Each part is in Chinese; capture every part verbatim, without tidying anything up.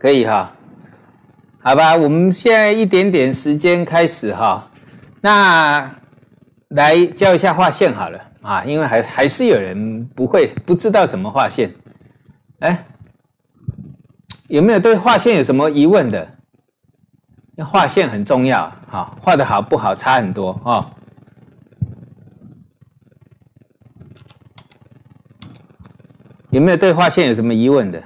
可以哈，好吧，我们现在一点点时间开始哈，那来教一下画线好了啊，因为还还是有人不会不知道怎么画线，哎，有没有对画线有什么疑问的？画线很重要啊，画得好不好差很多哦。 有没有对画线有什么疑问的？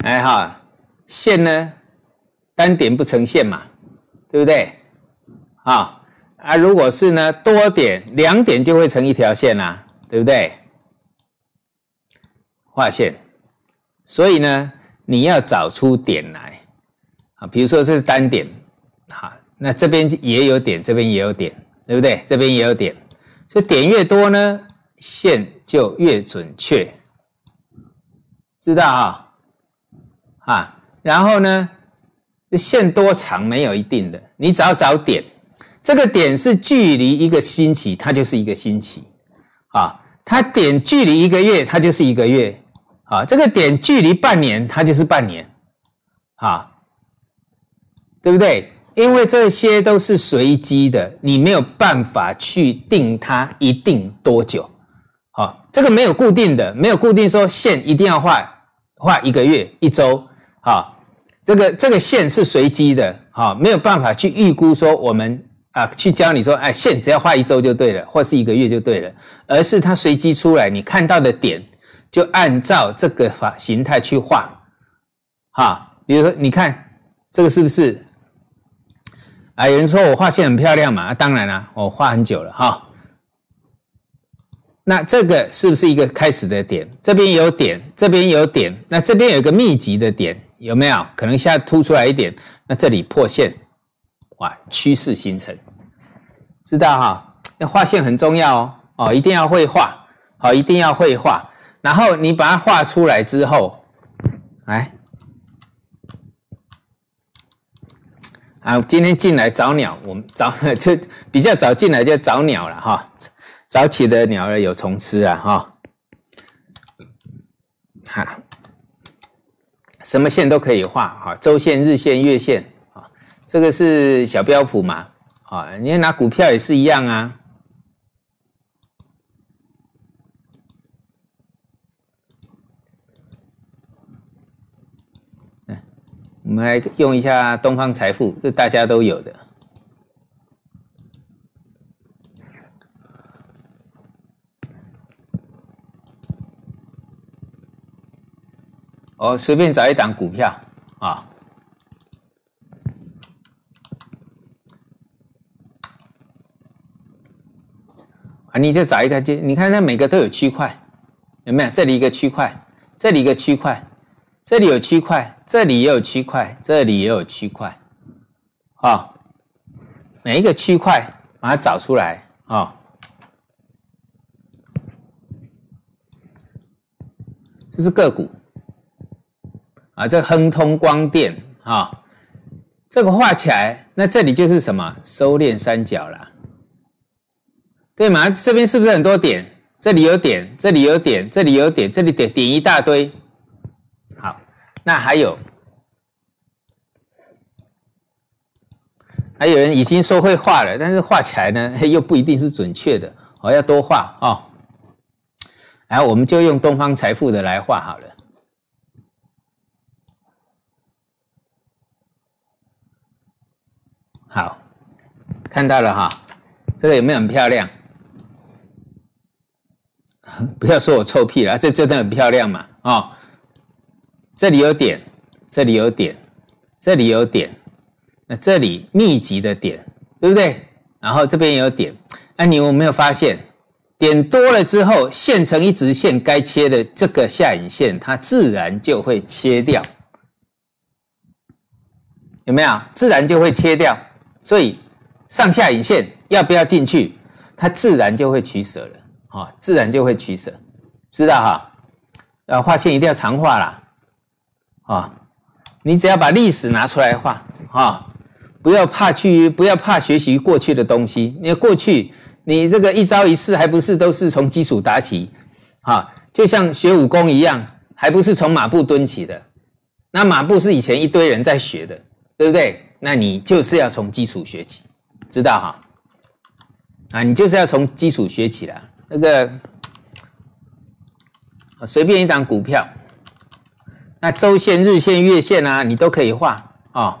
哎哈，线呢，单点不成线嘛，对不对？啊啊，如果是呢多点，两点就会成一条线啦、啊，对不对？ 画线，所以呢，你要找出点来啊，比如说这是单点，好，那这边也有点，这边也有点，对不对？这边也有点，所以点越多呢，线就越准确，知道啊、哦？啊，然后呢，线多长没有一定的，你只要找点，这个点是距离一个星期，它就是一个星期啊，它点距离一个月，它就是一个月。 啊，这个点距离半年，它就是半年，啊，对不对？因为这些都是随机的，你没有办法去定它一定多久。啊，这个没有固定的，没有固定说线一定要画画一个月、一周。啊，这个这个线是随机的，啊，没有办法去预估说我们啊去教你说，哎，线只要画一周就对了，或是一个月就对了，而是它随机出来，你看到的点。 就按照这个形态去画，哈，比如说，你看这个是不是？啊，有人说我画线很漂亮嘛，啊、当然啦、啊，我画很久了哈。那这个是不是一个开始的点？这边有点，这边有点，那这边有一个密集的点，有没有？可能一下凸出来一点，那这里破线，哇，趋势形成，知道哈？那画线很重要哦，哦，一定要会画，好、哦，一定要会画。 然后你把它画出来之后，来，啊，今天进来找鸟，我们早就比较早进来就找鸟了哈，早起的鸟儿有虫吃啊哈，哈，什么线都可以画哈，周线、日线、月线啊，这个是小标普嘛啊，你拿股票也是一样啊。 我们来用一下东方财富，这大家都有的。哦，随便找一档股票啊、哦，啊，你就找一个，就你看它每个都有区块，有没有？这里一个区块，这里一个区块。 这里有区块，这里也有区块，这里也有区块，啊、哦，每一个区块把它找出来啊、哦，这是个股啊，这亨通光电啊、哦，这个画起来，那这里就是什么收敛三角啦，对嘛？这边是不是很多点？这里有点，这里有点，这里有点，这里点点一大堆。 那还有，还有人已经说会画了，但是画起来呢又不一定是准确的，哦，要多画哦。然后我们就用东方财富的来画好了。好，看到了哈，这个有没有很漂亮？不要说我臭屁了，这真的很漂亮嘛，哦。 这里有点，这里有点，这里有点，那这里密集的点，对不对？然后这边也有点，那、啊、你有没有发现，点多了之后，线成一直线，该切的这个下影线，它自然就会切掉，有没有？自然就会切掉，所以上下影线要不要进去，它自然就会取舍了，啊、哦，自然就会取舍，知道哈？呃、啊，画线一定要常画啦。 啊、哦，你只要把历史拿出来画啊，不要怕去，不要怕学习过去的东西。你过去你这个一招一式还不是都是从基础打起啊？就像学武功一样，还不是从马步蹲起的？那马步是以前一堆人在学的，对不对？那你就是要从基础学起，知道哈？啊，你就是要从基础学起啦。那个随便一档股票。 那周线、日线、月线啊，你都可以画啊、哦。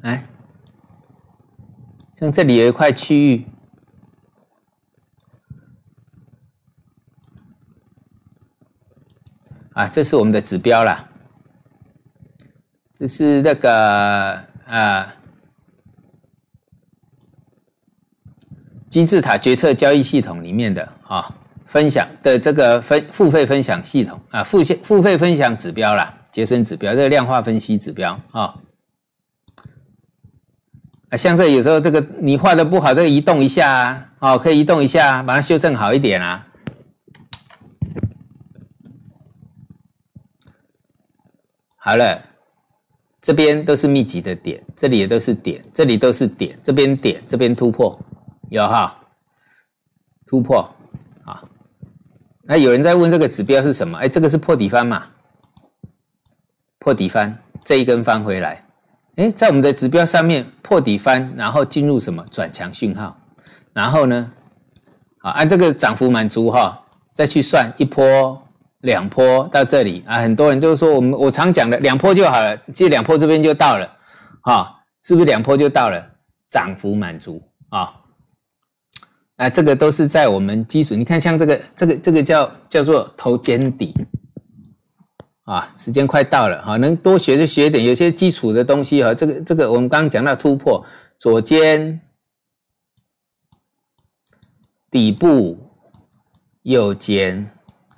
来，像这里有一块区域，啊，这是我们的指标啦，这是那个啊。 金字塔决策交易系统里面的啊、哦、分享的这个分付费分享系统啊付付费分享指标啦，节省指标，这个量化分析指标啊、哦、啊，像这有时候这个你画的不好，这个移动一下啊，哦可以移动一下，把它修正好一点啊。好了，这边都是密集的点，这里也都是点，这里都是点，这边点，这边突破。 有哈，突破啊！那有人在问这个指标是什么？哎，这个是破底翻嘛？破底翻这一根翻回来，哎，在我们的指标上面破底翻，然后进入什么转强讯号？然后呢，啊，按这个涨幅满足哈，再去算一波、两波到这里啊。很多人都说我们我常讲的两波就好了，其实两波这边就到了，啊，是不是两波就到了？涨幅满足啊。 啊，这个都是在我们基础。你看，像这个、这个、这个叫叫做头肩底啊。时间快到了哈，能多学就学一点。有些基础的东西哈，这个、这个我们刚刚讲到突破左肩底部右肩，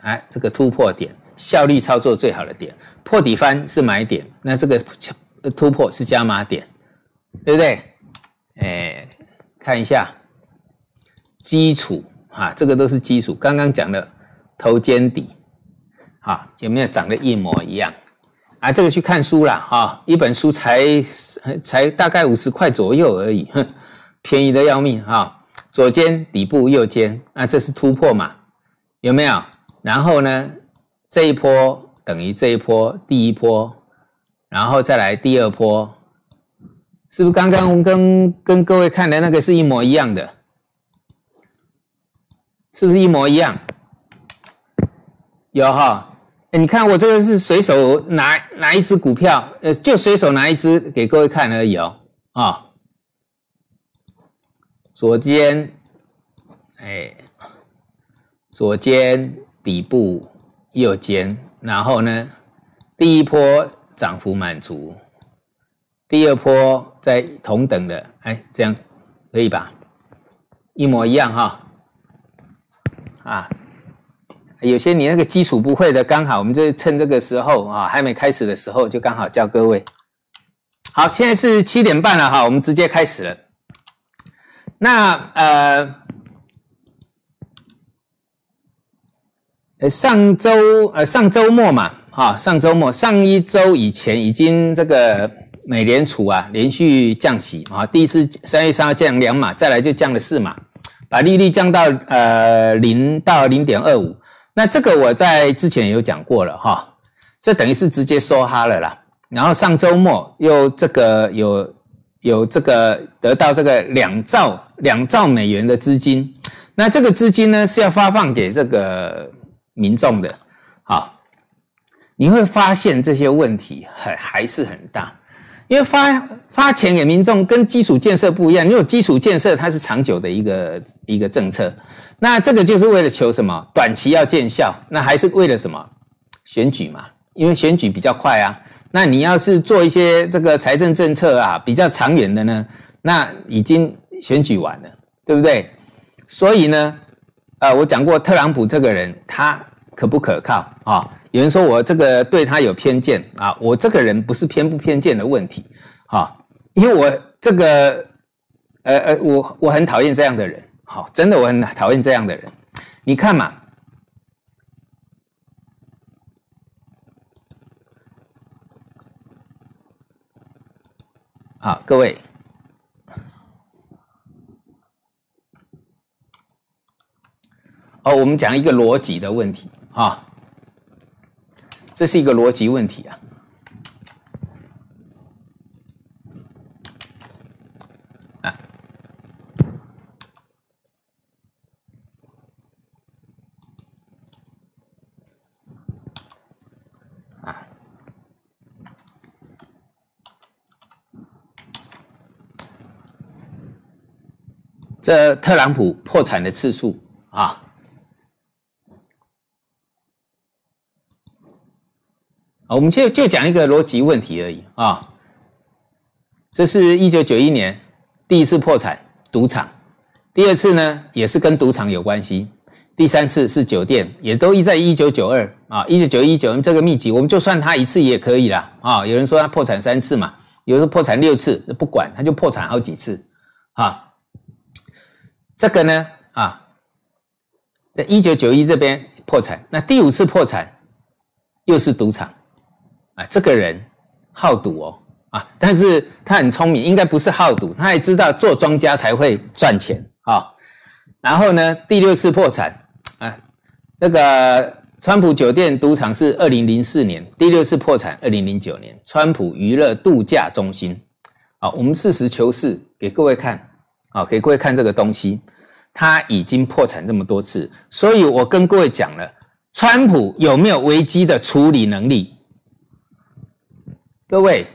哎、啊，这个突破点效率操作最好的点。破底翻是买点，那这个突破是加码点，对不对？哎，看一下。 基础啊，这个都是基础。刚刚讲的头肩底，啊，有没有长得一模一样啊？这个去看书啦，啊，一本书才才大概五十块左右而已，哼，便宜的要命啊！左肩底部，右肩啊，这是突破嘛？有没有？然后呢，这一波等于这一波第一波，然后再来第二波，是不是刚刚跟跟各位看的那个是一模一样的？ 是不是一模一样？有哈，你看我这个是随手拿拿一只股票，呃，就随手拿一只给各位看而已哦。啊、哦，左肩，哎，左肩底部，右肩，然后呢，第一波涨幅满足，第二波在同等的，哎，这样可以吧？一模一样哈、哦。 啊，有些你那个基础不会的，刚好我们就趁这个时候啊，还没开始的时候，就刚好教各位。好，现在是七点半了哈，我们直接开始了。那呃，上周呃上周末嘛，哈、啊，上周末上一周以前已经这个美联储啊连续降息啊，第一次三月三号降两码，再来就降了四码。 把利率降到呃零到 零点二五， 那这个我在之前有讲过了哈，这等于是直接收哈了啦。然后上周末又这个有有这个得到这个两兆两兆美元的资金，那这个资金呢是要发放给这个民众的，好，你会发现这些问题很还是很大，因为发发钱给民众跟基础建设不一样，因为基础建设它是长久的一个一个政策，那这个就是为了求什么？短期要见效，那还是为了什么？选举嘛，因为选举比较快啊。那你要是做一些这个财政政策啊，比较长远的呢，那已经选举完了，对不对？所以呢，呃，我讲过特朗普这个人，他可不可靠啊？哦 有人说我这个对他有偏见啊，我这个人不是偏不偏见的问题，啊，因为我这个呃呃，我我很讨厌这样的人，好，真的我很讨厌这样的人。你看嘛，好，各位。 哦，我们讲一个逻辑的问题啊，这是一个逻辑问题啊。啊，啊，这特朗普破产的次数啊。 我们就就讲一个逻辑问题而已啊。这是一九九一年第一次破产，赌场；第二次呢，也是跟赌场有关系；第三次是酒店，也都一在一九九二啊， 一九九一、一九九二这个密集，我们就算他一次也可以啦啊。有人说他破产三次嘛，有人说破产六次，不管他就破产好几次啊。这个呢啊，在一九九一这边破产，那第五次破产又是赌场。 啊，这个人好赌哦，啊，但是他很聪明，应该不是好赌，他也知道做庄家才会赚钱啊、哦。然后呢，第六次破产啊，那个川普酒店赌场是二零零四年，第六次破产二零零九年，川普娱乐度假中心。啊、哦，我们实事求是给各位看，啊、哦，给各位看这个东西，他已经破产这么多次，所以我跟各位讲了，川普有没有危机的处理能力？ 各位，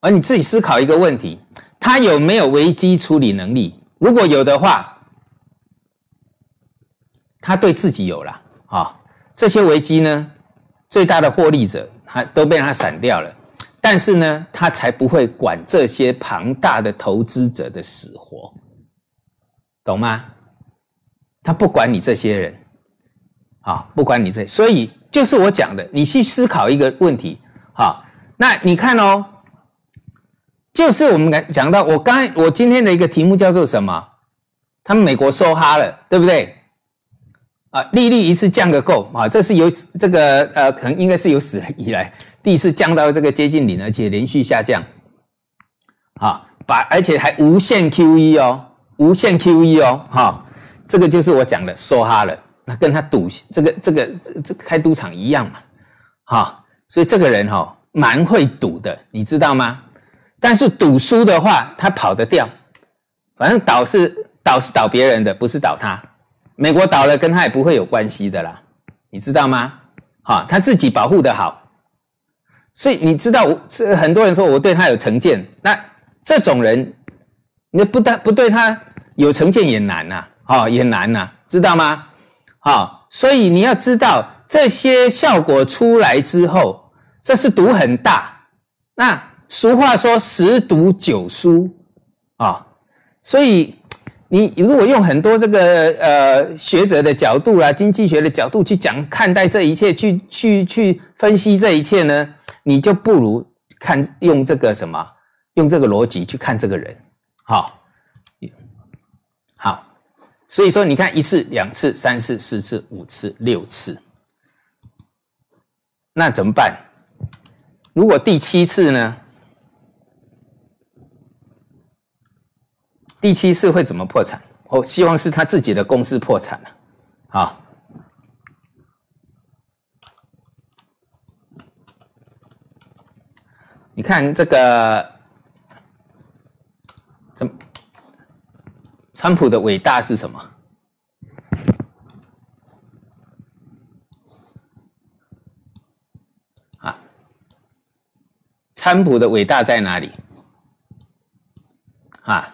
而你自己思考一个问题：他有没有危机处理能力？如果有的话，他对自己有啦。啊、哦。这些危机呢，最大的获利者他都被他闪掉了，但是呢，他才不会管这些庞大的投资者的死活，懂吗？他不管你这些人，啊、哦，不管你这，所以就是我讲的，你去思考一个问题，啊、哦。 那你看哦，就是我们讲到我刚才我今天的一个题目叫做什么？他们美国收哈了，对不对？啊，利率一次降个够啊，这是有这个呃，可能应该是有史以来第一次降到这个接近零，而且连续下降，啊，把而且还无限 Q E 哦，无限 Q E 哦，哈、啊，这个就是我讲的收哈了，那跟他赌这个这个这个开赌场一样嘛，哈、啊，所以这个人哈、哦。 蛮会赌的，你知道吗？但是赌输的话，他跑得掉。反正倒是倒是倒别人的，不是倒他。美国倒了，跟他也不会有关系的啦，你知道吗？啊、哦，他自己保护得好。所以你知道，我很多人说我对他有成见，那这种人，你不但不对他有成见也难呐、啊，哦，也难呐、啊，知道吗？好、哦，所以你要知道这些效果出来之后。 这是赌很大，那俗话说十赌九输啊、哦，所以你如果用很多这个呃学者的角度啦、经济学的角度去讲看待这一切，去去去分析这一切呢，你就不如看用这个什么，用这个逻辑去看这个人，好、哦，好，所以说你看一次、两次、三次、四次、五次、六次，那怎么办？ 如果第七次呢？第七次会怎么破产？我希望是他自己的公司破产了，啊，你看这个，怎么？川普的伟大是什么？ 川普的伟大在哪里？啊，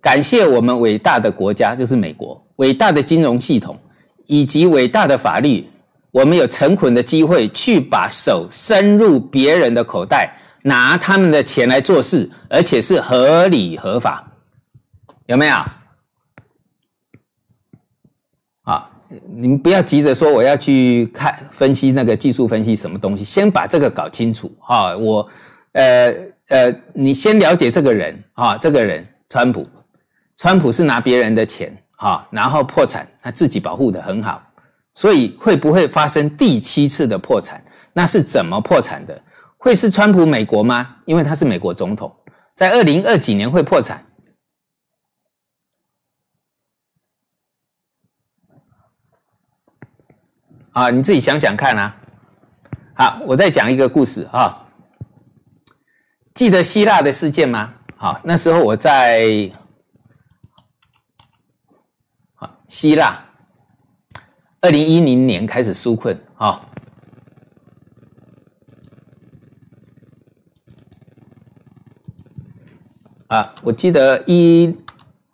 感谢我们伟大的国家，就是美国，伟大的金融系统以及伟大的法律，我们有成捆的机会去把手伸入别人的口袋，拿他们的钱来做事，而且是合理合法，有没有？啊。 你们不要急着说我要去看分析那个技术分析什么东西，先把这个搞清楚哈、哦。我呃呃，你先了解这个人啊、哦，这个人，川普，川普是拿别人的钱啊、哦，然后破产，他自己保护得很好，所以会不会发生第七次的破产？那是怎么破产的？会是川普美国吗？因为他是美国总统，在二零二几年会破产。啊，你自己想想看啊。好，我再讲一个故事啊。记得希腊的事件吗？好，那时候我在希腊二零一零年开始纾困啊。啊，我记得一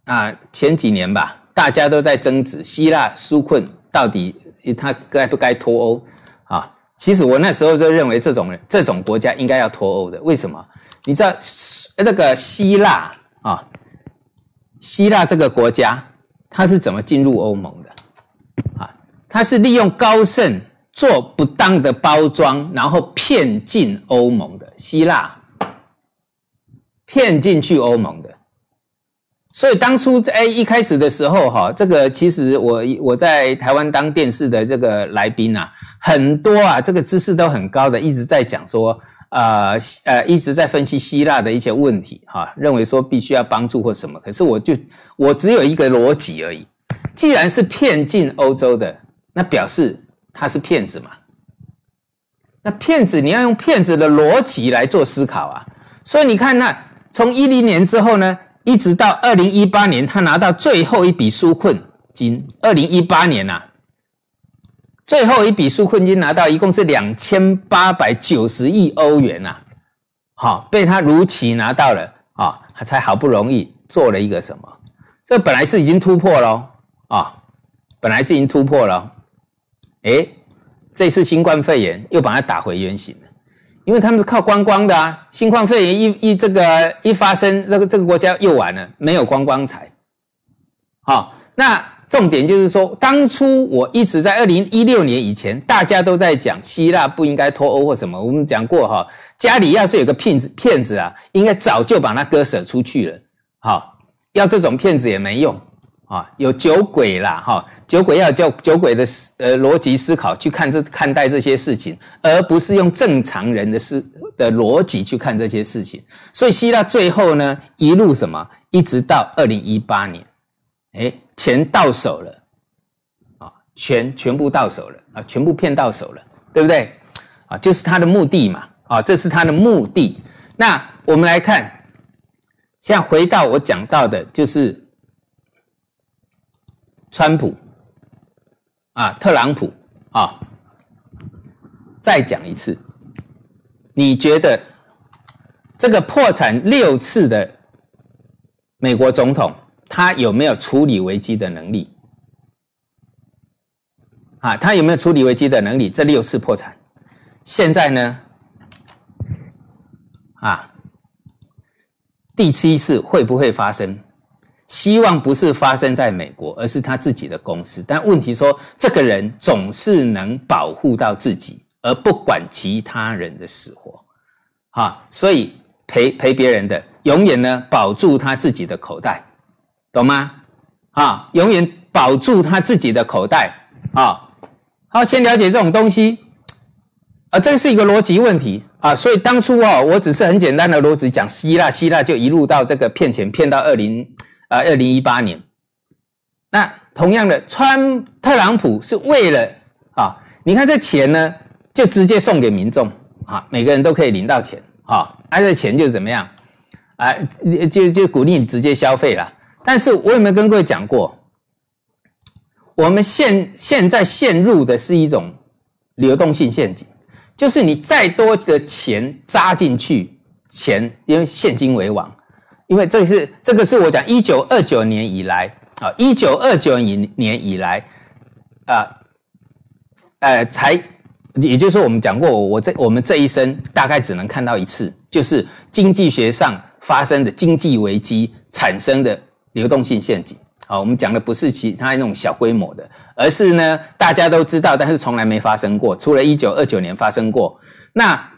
啊前几年吧，大家都在争执希腊纾困到底它该不该脱欧啊？其实我那时候就认为这种人这种国家应该要脱欧的。为什么？你知道那个希腊啊，希腊这个国家它是怎么进入欧盟的啊？它是利用高盛做不当的包装，然后骗进欧盟的，希腊。骗进去欧盟的，所以当初在一开始的时候，哈，这个其实我我在台湾当电视的这个来宾啊，很多啊，这个知识都很高的，一直在讲说，呃呃，一直在分析希腊的一些问题，哈，认为说必须要帮助或什么。可是我就我只有一个逻辑而已，既然是骗进欧洲的，那表示他是骗子嘛？那骗子你要用骗子的逻辑来做思考啊。所以你看那。从十年之后呢，一直到二零一八年，他拿到最后一笔纾困金。二零一八年啊，最后一笔纾困金拿到一共是两千八百九十亿欧元啊，好、哦，被他如期拿到了啊、哦，他才好不容易做了一个什么？这本来是已经突破了啊、哦，本来是已经突破了，诶，这次新冠肺炎又把它打回原形了。因为他们是靠观光的啊，新冠肺炎一一这个一发生，这个这个国家又完了，没有观光财。好、哦，那重点就是说，当初我一直在二零一六年以前，大家都在讲希腊不应该脱欧或什么，我们讲过哈、哦，家里要是有个骗子骗子啊，应该早就把他割舍出去了。好、哦，要这种骗子也没用啊、哦，有酒鬼啦哈、哦，酒鬼要叫酒鬼的呃逻辑思考去看这看待这些事情，而不是用正常人的思的逻辑去看这些事情。所以希腊最后呢，一路什么，一直到二零一八年，哎，钱到手了啊，全全部到手了啊，全部骗到手了，对不对？啊，就是他的目的嘛，啊，这是他的目的。那我们来看，现在回到我讲到的，就是川普。啊，特朗普啊，再讲一次，你觉得这个破产六次的美国总统，他有没有处理危机的能力？啊，他有没有处理危机的能力？这六次破产，现在呢，啊，第七次会不会发生？希望不是发生在美国，而是他自己的公司。但问题说，这个人总是能保护到自己，而不管其他人的死活，啊，所以赔赔别人的，永远呢保住他自己的口袋，懂吗？啊，永远保住他自己的口袋啊。好，先了解这种东西，啊，这是一个逻辑问题。啊，所以当初哦，我只是很简单的逻辑讲希腊，希腊就一路到这个骗钱骗到二零一八年。那同样的，川特朗普是为了啊，你看这钱呢，就直接送给民众啊，每个人都可以领到钱啊，而、啊、这钱就怎么样啊，就就鼓励你直接消费啦。但是我有没有跟各位讲过，我们现现在陷入的是一种流动性陷阱。就是你再多的钱扎进去，钱因为现金为王，因为这是这个是我讲一九二九年以来啊，一九二九年以来啊，呃才，也就是说我们讲过，我这我们这一生大概只能看到一次，就是经济学上发生的经济危机产生的流动性陷阱。好，我们讲的不是其他那种小规模的，而是呢大家都知道，但是从来没发生过，除了一九二九年发生过。那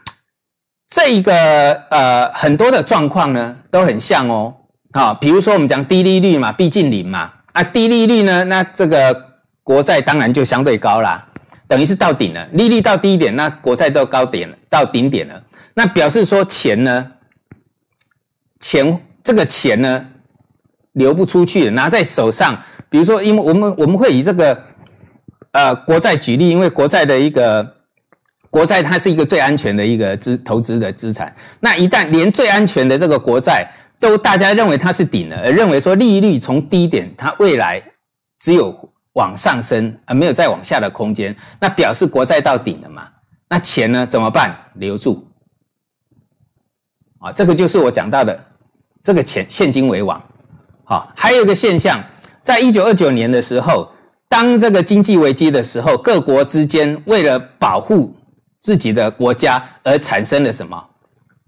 这一个呃很多的状况呢都很像哦，好、哦，比如说我们讲低利率嘛，逼近零嘛，啊，低利率呢，那这个国债当然就相对高啦，等于是到顶了，利率到低点，那国债都高点了，到顶点了，那表示说钱呢，钱这个钱呢流不出去了，拿在手上，比如说因为我们我们会以这个呃国债举例，因为国债的一个。国债它是一个最安全的一个资投资的资产，那一旦连最安全的这个国债都大家认为它是顶了，而认为说利率从低点它未来只有往上升而没有再往下的空间，那表示国债到顶了嘛，那钱呢怎么办？留住啊、哦，这个就是我讲到的这个钱现金为王。好、哦，还有一个现象，在一九二九年的时候，当这个经济危机的时候，各国之间为了保护自己的国家而产生了什么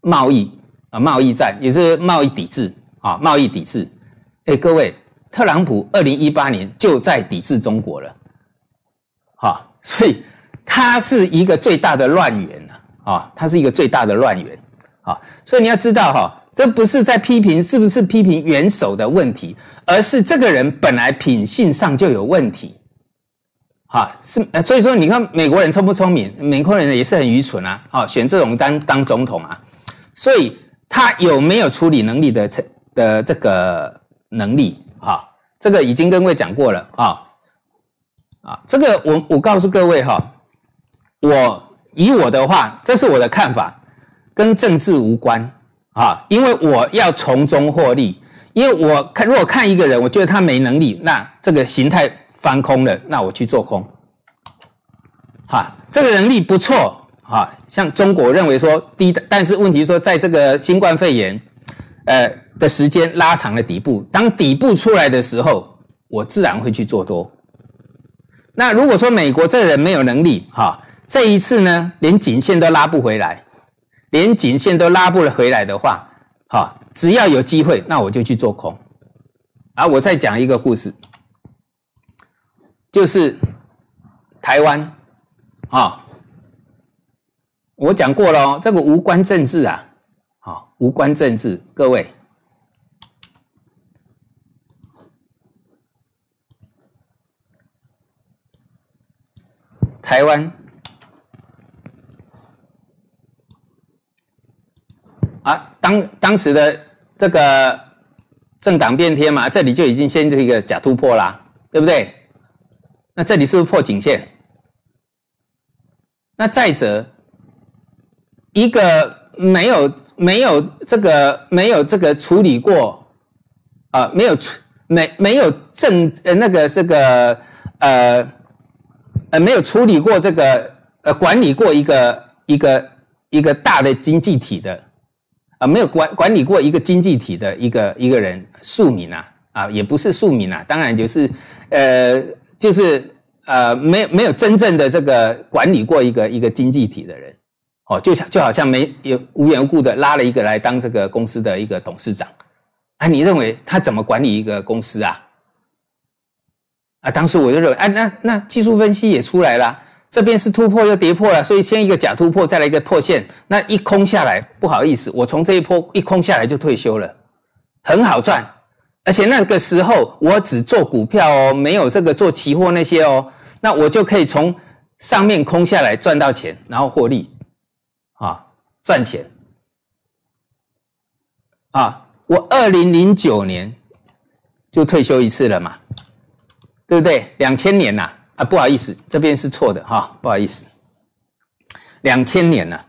贸易啊？贸易战也是贸易抵制啊，贸易抵制。哎，各位，特朗普二零一八年就在抵制中国了，啊，所以它是一个最大的乱源啊，它是一个最大的乱源啊，所以你要知道哈、啊，这不是在批评是不是批评元首的问题，而是这个人本来品性上就有问题。啊，是，所以说你看美国人聪不聪明？美国人也是很愚蠢啊！啊，选这种当当总统啊，所以他有没有处理能力的的这个能力啊？这个已经跟各位讲过了啊啊，这个我我告诉各位哈、啊，我以我的话，这是我的看法，跟政治无关啊，因为我要从中获利，因为我看如果看一个人，我觉得他没能力，那这个形态。翻空了，那我去做空。哈，这个能力不错啊，像中国认为说低，但是问题说在这个新冠肺炎，呃的时间拉长了底部，当底部出来的时候，我自然会去做多。那如果说美国这个人没有能力哈、啊，这一次呢连颈线都拉不回来，连颈线都拉不回来的话，哈、啊，只要有机会，那我就去做空。啊，我再讲一个故事。就是台湾啊、哦，我讲过了哦，这个无关政治啊，啊、哦，无关政治，各位，台湾啊，当当时的这个政党变天嘛，这里就已经先这个假突破啦，对不对？那这里是不是破颈线？那再者，一个没有没有这个没有这个处理过啊、呃，没有处没没有正呃那个这个呃呃没有处理过这个呃管理过一个一个一个大的经济体的啊、呃，没有管管理过一个经济体的一个一个人庶民啊啊，也不是庶民啊，当然就是呃。就是呃，没有没有真正的这个管理过一个一个经济体的人，哦，就像就好像没有无缘无故的拉了一个来当这个公司的一个董事长，啊，你认为他怎么管理一个公司啊？啊，当时我就认为，啊，那那技术分析也出来了，这边是突破又跌破了，所以先一个假突破，再来一个破线，那一空下来，不好意思，我从这一波一空下来就退休了，很好赚。而且那个时候我只做股票哦，没有这个做期货那些哦，那我就可以从上面空下来赚到钱，然后获利，啊，赚钱，啊，我二零零九年就退休一次了嘛，对不对？两千年呐、啊，啊，不好意思，这边是错的哈、啊，不好意思，两千年了、啊，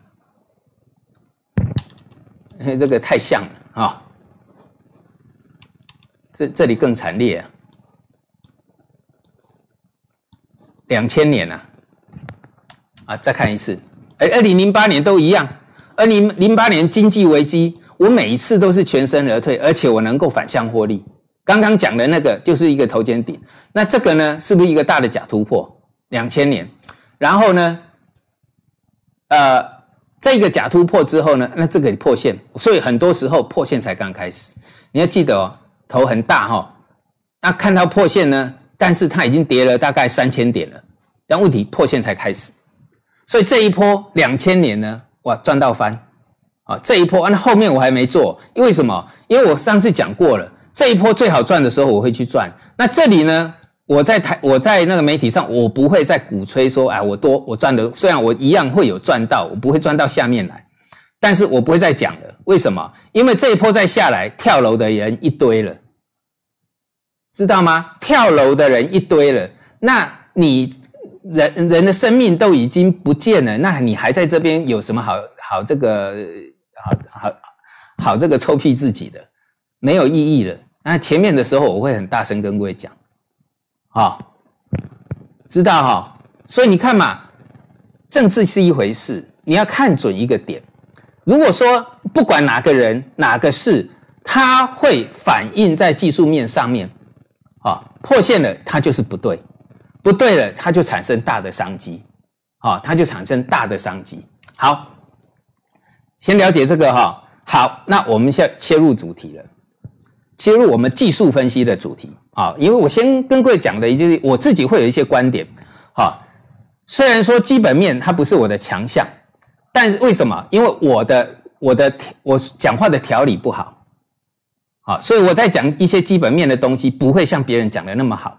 因为这个太像了啊。这这里更惨烈啊！两千年啊，啊，再看一次，哎，二零零八年都一样，二零零八年经济危机，我每一次都是全身而退，而且我能够反向获利。刚刚讲的那个就是一个头肩顶，那这个呢，是不是一个大的假突破？两千年，然后呢，呃，这个假突破之后呢，那这个破线，所以很多时候破线才刚开始，你要记得哦。头很大齁、哦、那看到破线呢，但是它已经跌了大概三千点了，但问题破线才开始，所以这一波两千年呢，哇，赚到翻，啊，这一波，那后面我还没做，因为什么？因为我上次讲过了，这一波最好赚的时候我会去赚。那这里呢，我在台，我在那个媒体上，我不会再鼓吹说，哎，我多我赚的，虽然我一样会有赚到，我不会赚到下面来，但是我不会再讲了。为什么？因为这一波再下来，跳楼的人一堆了，知道吗？跳楼的人一堆了，那你。人人的生命都已经不见了，那你还在这边有什么好好这个好好好这个臭屁自己的，没有意义了。那前面的时候我会很大声跟各位讲，好、哦，知道哈、哦。所以你看嘛，政治是一回事，你要看准一个点。如果说不管哪个人哪个事，它会反映在技术面上面，啊、哦，破线了它就是不对。不对了，它就产生大的商机，好、哦，它就产生大的商机。好，先了解这个哈、哦。好，那我们先切入主题了，切入我们技术分析的主题啊、哦。因为我先跟各位讲的，就是我自己会有一些观点，哈、哦。虽然说基本面它不是我的强项，但是为什么？因为我的我的我讲话的条理不好，好、哦，所以我在讲一些基本面的东西，不会像别人讲的那么好。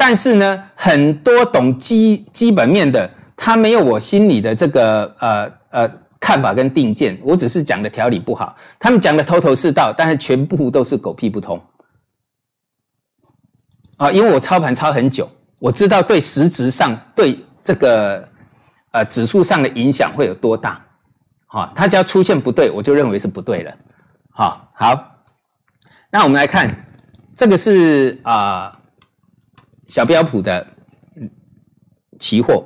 但是呢，很多懂基基本面的，他没有我心里的这个呃呃看法跟定见，我只是讲的条理不好，他们讲的头头是道，但是全部都是狗屁不通。啊，因为我操盘操很久，我知道对实质上对这个呃指数上的影响会有多大。啊，它只要出现不对，我就认为是不对了。啊，好，那我们来看，这个是啊。呃小标普的期货，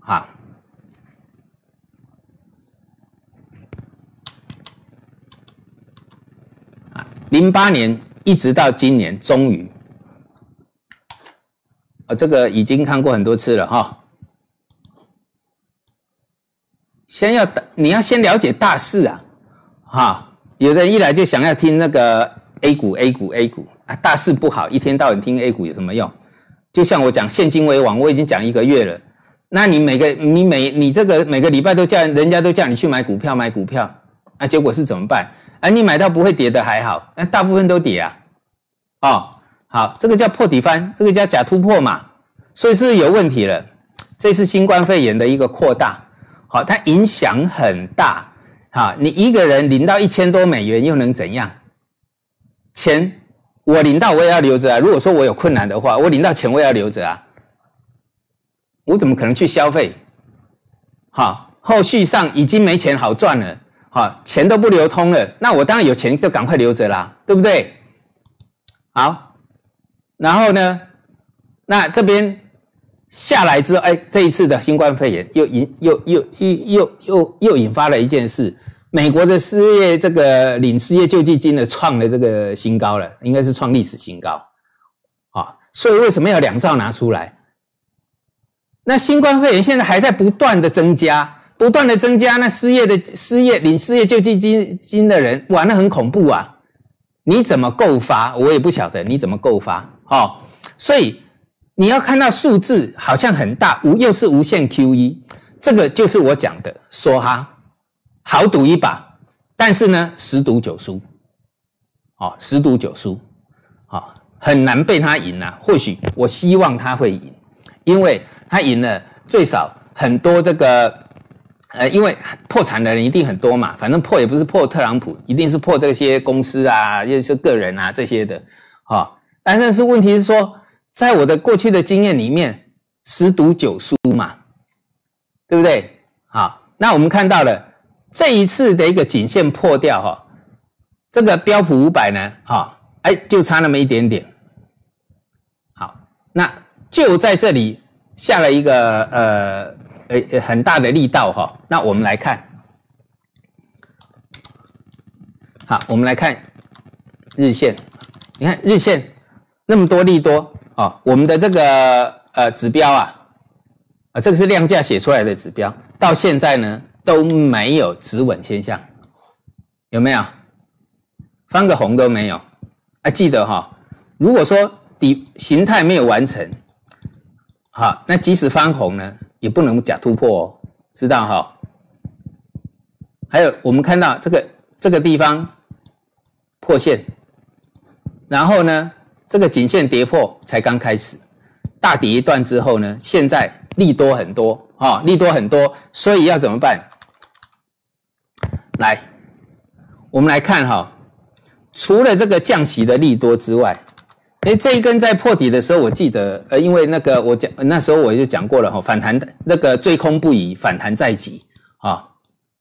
好，啊，零八年一直到今年，终于，啊，这个已经看过很多次了哈。先要你要先了解大势啊，哈。有的人一来就想要听那个 A 股 A 股 A 股啊，大势不好，一天到晚听 A 股有什么用？就像我讲现金为王，我已经讲一个月了。那你每个你每你这个每个礼拜都叫人家都叫你去买股票买股票啊，结果是怎么办？啊，你买到不会跌的还好，那、啊、大部分都跌啊。哦，好，这个叫破底翻，这个叫假突破嘛，所以是有问题了。这是新冠肺炎的一个扩大，好、哦，它影响很大。好，你一个人领到一千多美元又能怎样？钱我领到我也要留着啊。如果说我有困难的话，我领到钱我也要留着啊。我怎么可能去消费？好，后续上已经没钱好赚了，好，钱都不流通了，那我当然有钱就赶快留着啦，对不对？好，然后呢，那这边下来之后，哎，这一次的新冠肺炎又引又又又又又又引发了一件事，美国的失业这个领失业救济金的创了这个新高了，应该是创历史新高啊、哦！所以为什么要两兆拿出来？那新冠肺炎现在还在不断的增加，不断的增加，那失业的失业领失业救济金金的人，哇，那很恐怖啊！你怎么够发？我也不晓得你怎么够发哦，所以。你要看到数字好像很大，无又是无限 Q E， 这个就是我讲的梭哈，好赌一把，但是呢十赌九输，哦，十赌九输，哦，很难被他赢啊。或许我希望他会赢，因为他赢了最少很多这个，呃，因为破产的人一定很多嘛，反正破也不是破特朗普，一定是破这些公司啊，又是个人啊这些的，哦，但是是问题是说。在我的过去的经验里面，十赌九输嘛，对不对？好，那我们看到了这一次的一个颈线破掉哈、哦，这个标普五百呢，哈、哦，哎，就差那么一点点。好，那就在这里下了一个呃呃很大的力道哈、哦。那我们来看，好，我们来看日线，你看日线那么多利多。哦，我们的这个呃指标啊，啊、呃，这个是量价写出来的指标，到现在呢都没有止稳现象，有没有？翻个红都没有。啊，记得哈、哦，如果说底形态没有完成，好，那即使翻红呢，也不能假突破哦，知道哈？还有我们看到这个这个地方破线，然后呢，这个颈线跌破才刚开始，大跌一段之后呢，现在利多很多啊、哦，利多很多，所以要怎么办？来，我们来看哈、哦，除了这个降息的利多之外。 哎，这一根在破底的时候，我记得，呃，因为那个我讲那时候我就讲过了哈，反弹那个最空不已，反弹在即啊、哦。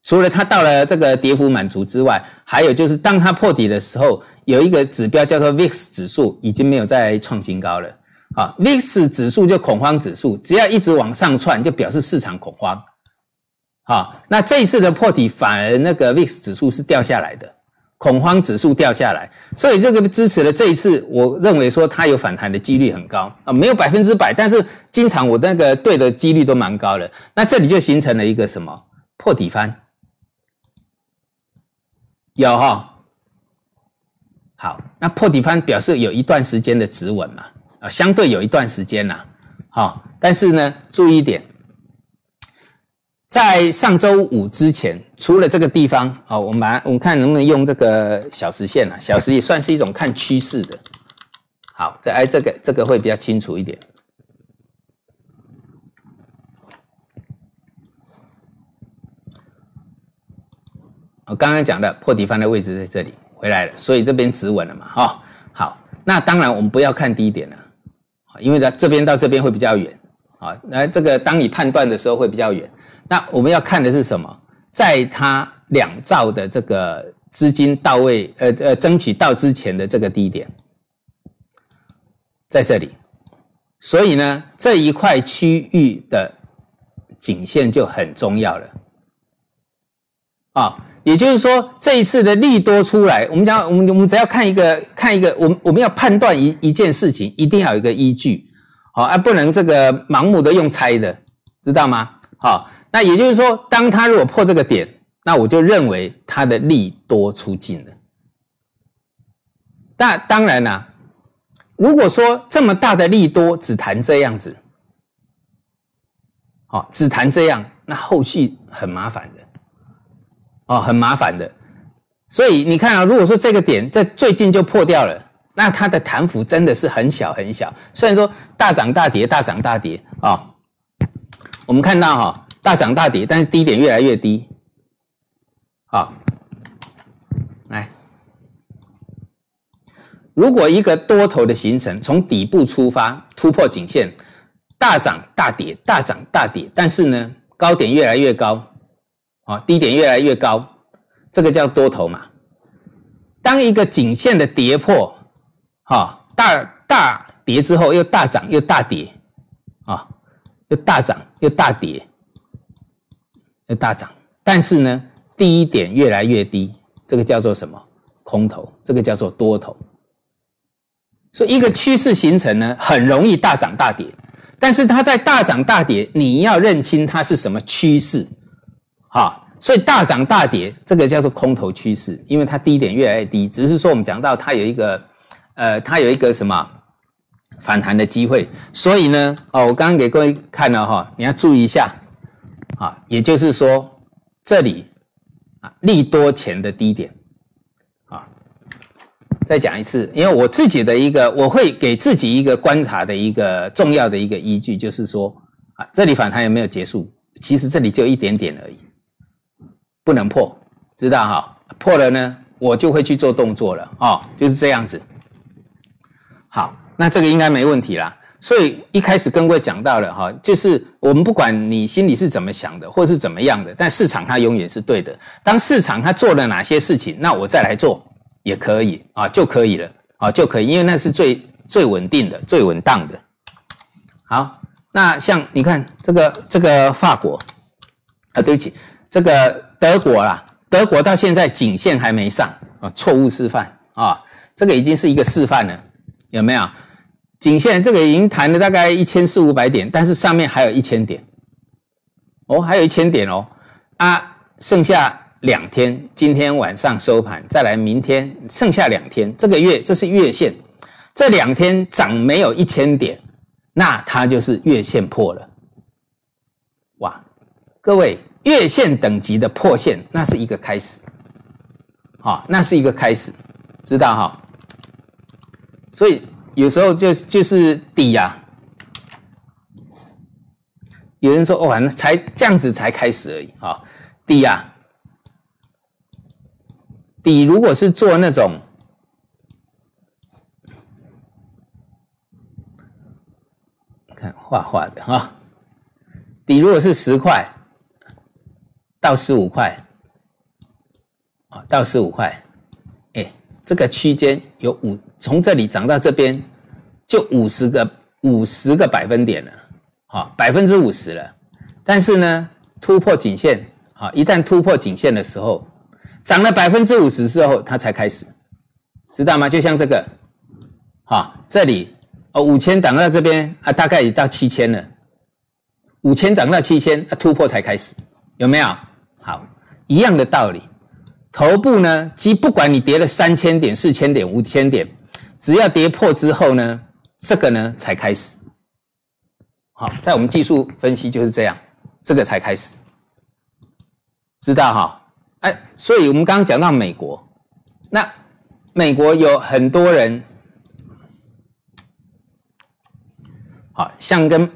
除了它到了这个跌幅满足之外，还有就是当它破底的时候，有一个指标叫做 V I X 指数，已经没有再创新高了啊、哦。V I X 指数就恐慌指数，只要一直往上窜，就表示市场恐慌啊、哦。那这一次的破底，反而那个 V I X 指数是掉下来的。 恐慌指数掉下来，所以这个支持了这一次，我认为说它有反弹的几率很高啊，没有百分之百，但是经常我那个对的几率都蛮高的。那这里就形成了一个什么破底翻，有哈、哦，好，那破底翻表示有一段时间的止稳嘛，啊，相对有一段时间啦，好，但是呢，注意一点。 在上周五之前，除了这个地方啊、哦，我们把我们看能不能用这个小时线啊，小时也算是一种看趋势的。好，这哎这个这个会比较清楚一点。我刚刚讲的破底翻的位置在这里回来了，所以这边止稳了嘛，哈、哦。好，那当然我们不要看低点了，因为呢这边到这边会比较远啊，那这个当你判断的时候会比较远。 那我们要看的是什么？在它两兆的这个资金到位，呃呃，争取到之前的这个低点，在这里，所以呢，这一块区域的颈线就很重要了。啊、哦，也就是说，这一次的利多出来，我们讲，我们我们只要看一个看一个，我们我们要判断一一件事情，一定要有一个依据，好、哦，而、啊、不能这个盲目的用猜的，知道吗？好、哦。 那也就是说，当它如果破这个点，那我就认为它的利多出尽了。那当然啦、啊，如果说这么大的利多只谈这样子，好、哦，只谈这样，那后续很麻烦的，哦，很麻烦的。所以你看啊，如果说这个点在最近就破掉了，那它的弹幅真的是很小很小。虽然说大涨大跌，大涨大跌啊、哦，我们看到哈、哦。 大涨大跌，但是低点越来越低。好，来，如果一个多头的形成从底部出发，突破颈线，大涨大跌，大涨大跌，但是呢，高点越来越高，啊，低点越来越高，这个叫多头嘛。当一个颈线的跌破，啊，大大跌之后又大涨又大跌，啊，又大涨又大跌。 大涨，但是呢，第一点越来越低，这个叫做什么？空头，这个叫做多头。所以一个趋势形成呢，很容易大涨大跌，但是它在大涨大跌，你要认清它是什么趋势，哈。所以大涨大跌，这个叫做空头趋势，因为它低点越来越低，只是说我们讲到它有一个，呃，它有一个什么反弹的机会，所以呢，哦，我刚刚给各位看了哈，你要注意一下。 啊，也就是说，这里啊利多前的低点啊，再讲一次，因为我自己的一个，我会给自己一个观察的一个重要的一个依据，就是说啊，这里反弹有没有结束？其实这里就一点点而已，不能破，知道哈？破了呢，我就会去做动作了哦，就是这样子。好，那这个应该没问题啦。 所以一开始跟各位讲到了哈，就是我们不管你心里是怎么想的，或是怎么样的，但市场它永远是对的。当市场它做了哪些事情，那我再来做也可以啊，就可以了啊，就可以，因为那是最最稳定的、最稳当的。好，那像你看这个这个法国啊，对不起，这个德国啦，德国到现在颈线还没上啊，错误示范啊，这个已经是一个示范了，有没有？ 颈线这个已经弹了大概 一千四百 点，但是上面还有 一千 点，哦，还有 一千 点哦，啊，剩下两天，今天晚上收盘，再来明天，剩下两天，这个月这是月线，这两天涨没有 一千 点，那它就是月线破了。哇，各位，月线等级的破线，那是一个开始，好、哦，那是一个开始，知道哈、哦？所以有时候就就是底呀、啊。有人说哦，那才这样子才开始而已，哈、哦，底呀、啊，底如果是做那种。 看画画的哈，底如果是十块到十五块，啊，到十五块，哎、欸，这个区间有五，从这里涨到这边就五十个五十个百分点了，啊，百分之五十了。但是呢，突破颈线啊，一旦突破颈线的时候，涨了百分之五十之后，它才开始，知道吗？就像这个，啊，这里。 哦，五千涨到这边啊，大概也到七千了。五千涨到七千，啊，突破才开始，有没有？好，一样的道理。头部呢，即不管你跌了三千点、四千点、五千点，只要跌破之后呢，这个呢才开始。好，在我们技术分析就是这样，这个才开始，知道哈？哎、啊，所以我们刚刚讲到美国，那美国有很多人。 好像跟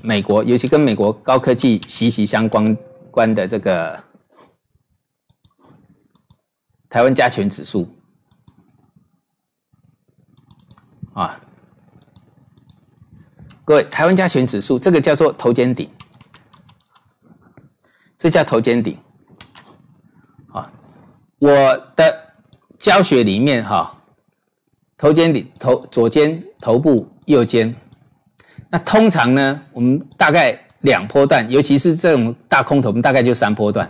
美国，尤其跟美国高科技息息相关关的这个台湾加权指数啊，各位，台湾加权指数这个叫做头肩顶，这叫头肩顶啊。我的教学里面哈、啊，头肩顶头左肩头部右肩。 那通常呢，我们大概两波段，尤其是这种大空头，我们大概就三波段。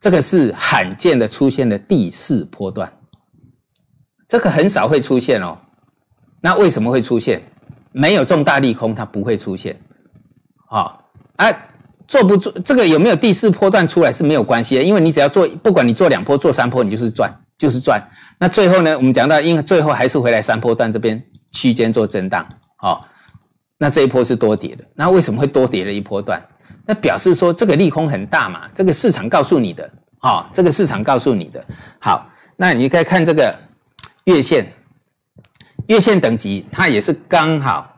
这个是罕见的出现的第四波段，这个很少会出现哦。那为什么会出现？没有重大利空，它不会出现。好、哦、啊，做不做这个有没有第四波段出来是没有关系的，因为你只要做，不管你做两波做三波，你就是赚，就是赚。那最后呢，我们讲到，因为最后还是回来三波段这边区间做震荡，好、哦。 那这一波是多跌的，那为什么会多跌了一波段？那表示说这个利空很大嘛，这个市场告诉你的啊、哦，这个市场告诉你的。好，那你可以看这个月线，月线等级它也是刚好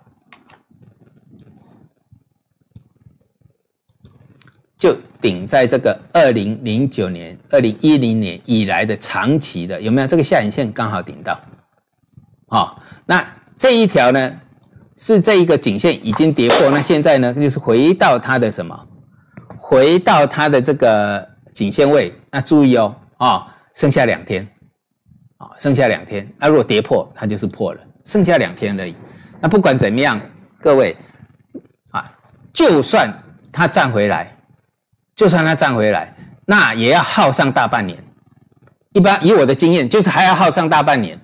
就顶在这个二零零九年、二零一零年以来的长期的有没有？这个下影线刚好顶到，好、哦，那这一条呢？ 是这一个颈线已经跌破，那现在呢，就是回到它的什么？回到它的这个颈线位。那注意哦，啊、哦，剩下两天，啊、哦，剩下两天。那如果跌破，它就是破了，剩下两天而已。那不管怎么样，各位啊，就算它站回来，就算它站回来，那也要耗上大半年。一般以我的经验，就是还要耗上大半年。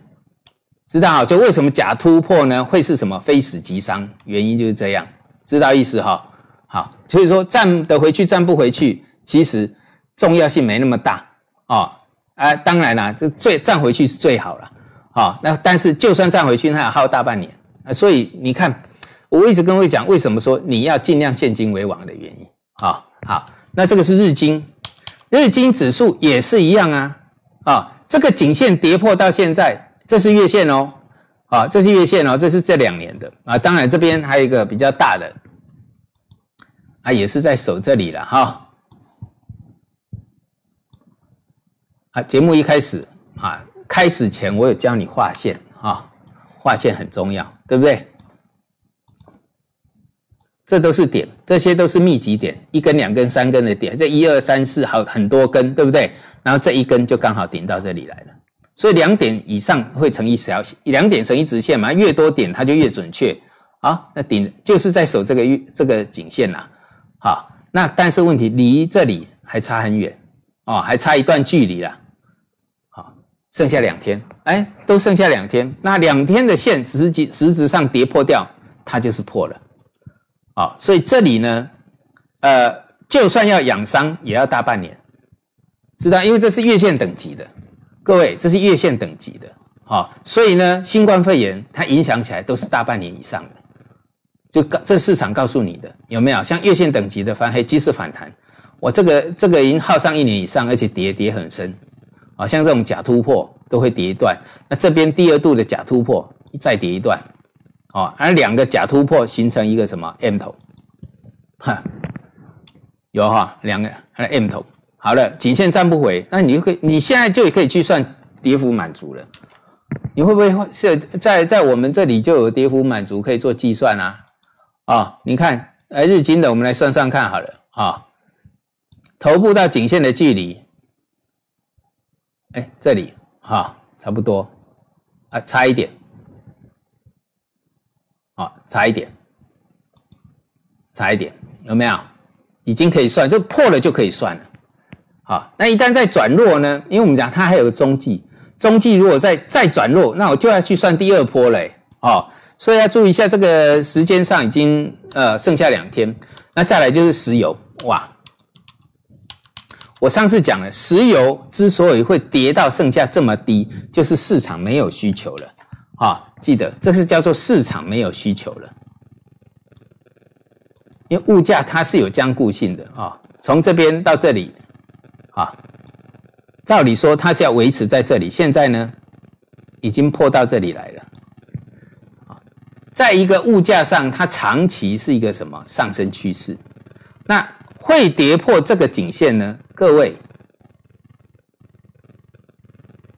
知道哈，就为什么假突破呢？会是什么非死即伤？原因就是这样，知道意思哈？好，所以说站得回去，站不回去，其实重要性没那么大哦。啊，当然啦，这最站回去是最好了哦。那但是就算站回去，它也耗大半年啊。所以你看，我一直跟各位讲，为什么说你要尽量现金为王的原因啊、哦。好，那这个是日经，日经指数也是一样啊啊、哦，这个颈线跌破到现在。 这是月线哦，啊，这是月线哦，这是这两年的啊。当然，这边还有一个比较大的啊，也是在手这里了哈。啊，节目一开始啊，开始前我有教你画线啊，画线很重要，对不对？这都是点，这些都是密集点，一根、两根、三根的点，这一二三四好很多根，对不对？然后这一根就刚好顶到这里来了。 所以两点以上会乘以小，两点乘一直线嘛，越多点它就越准确啊。那顶就是在守这个月这个颈线啦、啊，好，那但是问题离这里还差很远哦，还差一段距离啦。好，剩下两天，哎，都剩下两天，那两天的线实际实质上跌破掉，它就是破了。好、哦，所以这里呢，呃，就算要养伤也要大半年，知道？因为这是月线等级的。 各位，这是月线等级的，好、哦，所以呢，新冠肺炎它影响起来都是大半年以上的，就这市场告诉你的，有没有？像月线等级的翻黑，即使反弹，我这个这个已经耗上一年以上，而且跌跌很深，啊，像这种假突破都会跌一段。那这边第二度的假突破再跌一段，哦，而两个假突破形成一个什么 M 头，哈，有哈，两个 M 头。好了，颈线站不回，那你就可以，你现在就可以去算跌幅满足了。你会不会是在在我们这里就有跌幅满足可以做计算啊？啊、哦，你看，哎，日经的我们来算算看好了啊、哦，头部到颈线的距离，哎，这里哈、哦，差不多啊，差一点，啊、哦，差一点，差一点，有没有？已经可以算，就破了就可以算了。好、哦，那一旦再转弱呢？因为我们讲它还有个中继，中继如果再再转弱，那我就要去算第二波了，哦。所以要注意一下，这个时间上已经呃剩下两天，那再来就是石油哇！我上次讲了，石油之所以会跌到剩下这么低，就是市场没有需求了啊、哦！记得这是叫做市场没有需求了，因为物价它是有僵固性的啊、哦，从这边到这里啊、哦，照理说它是要维持在这里，现在呢已经破到这里来了。在一个物价上，它长期是一个什么上升趋势？那会跌破这个颈线呢？各位，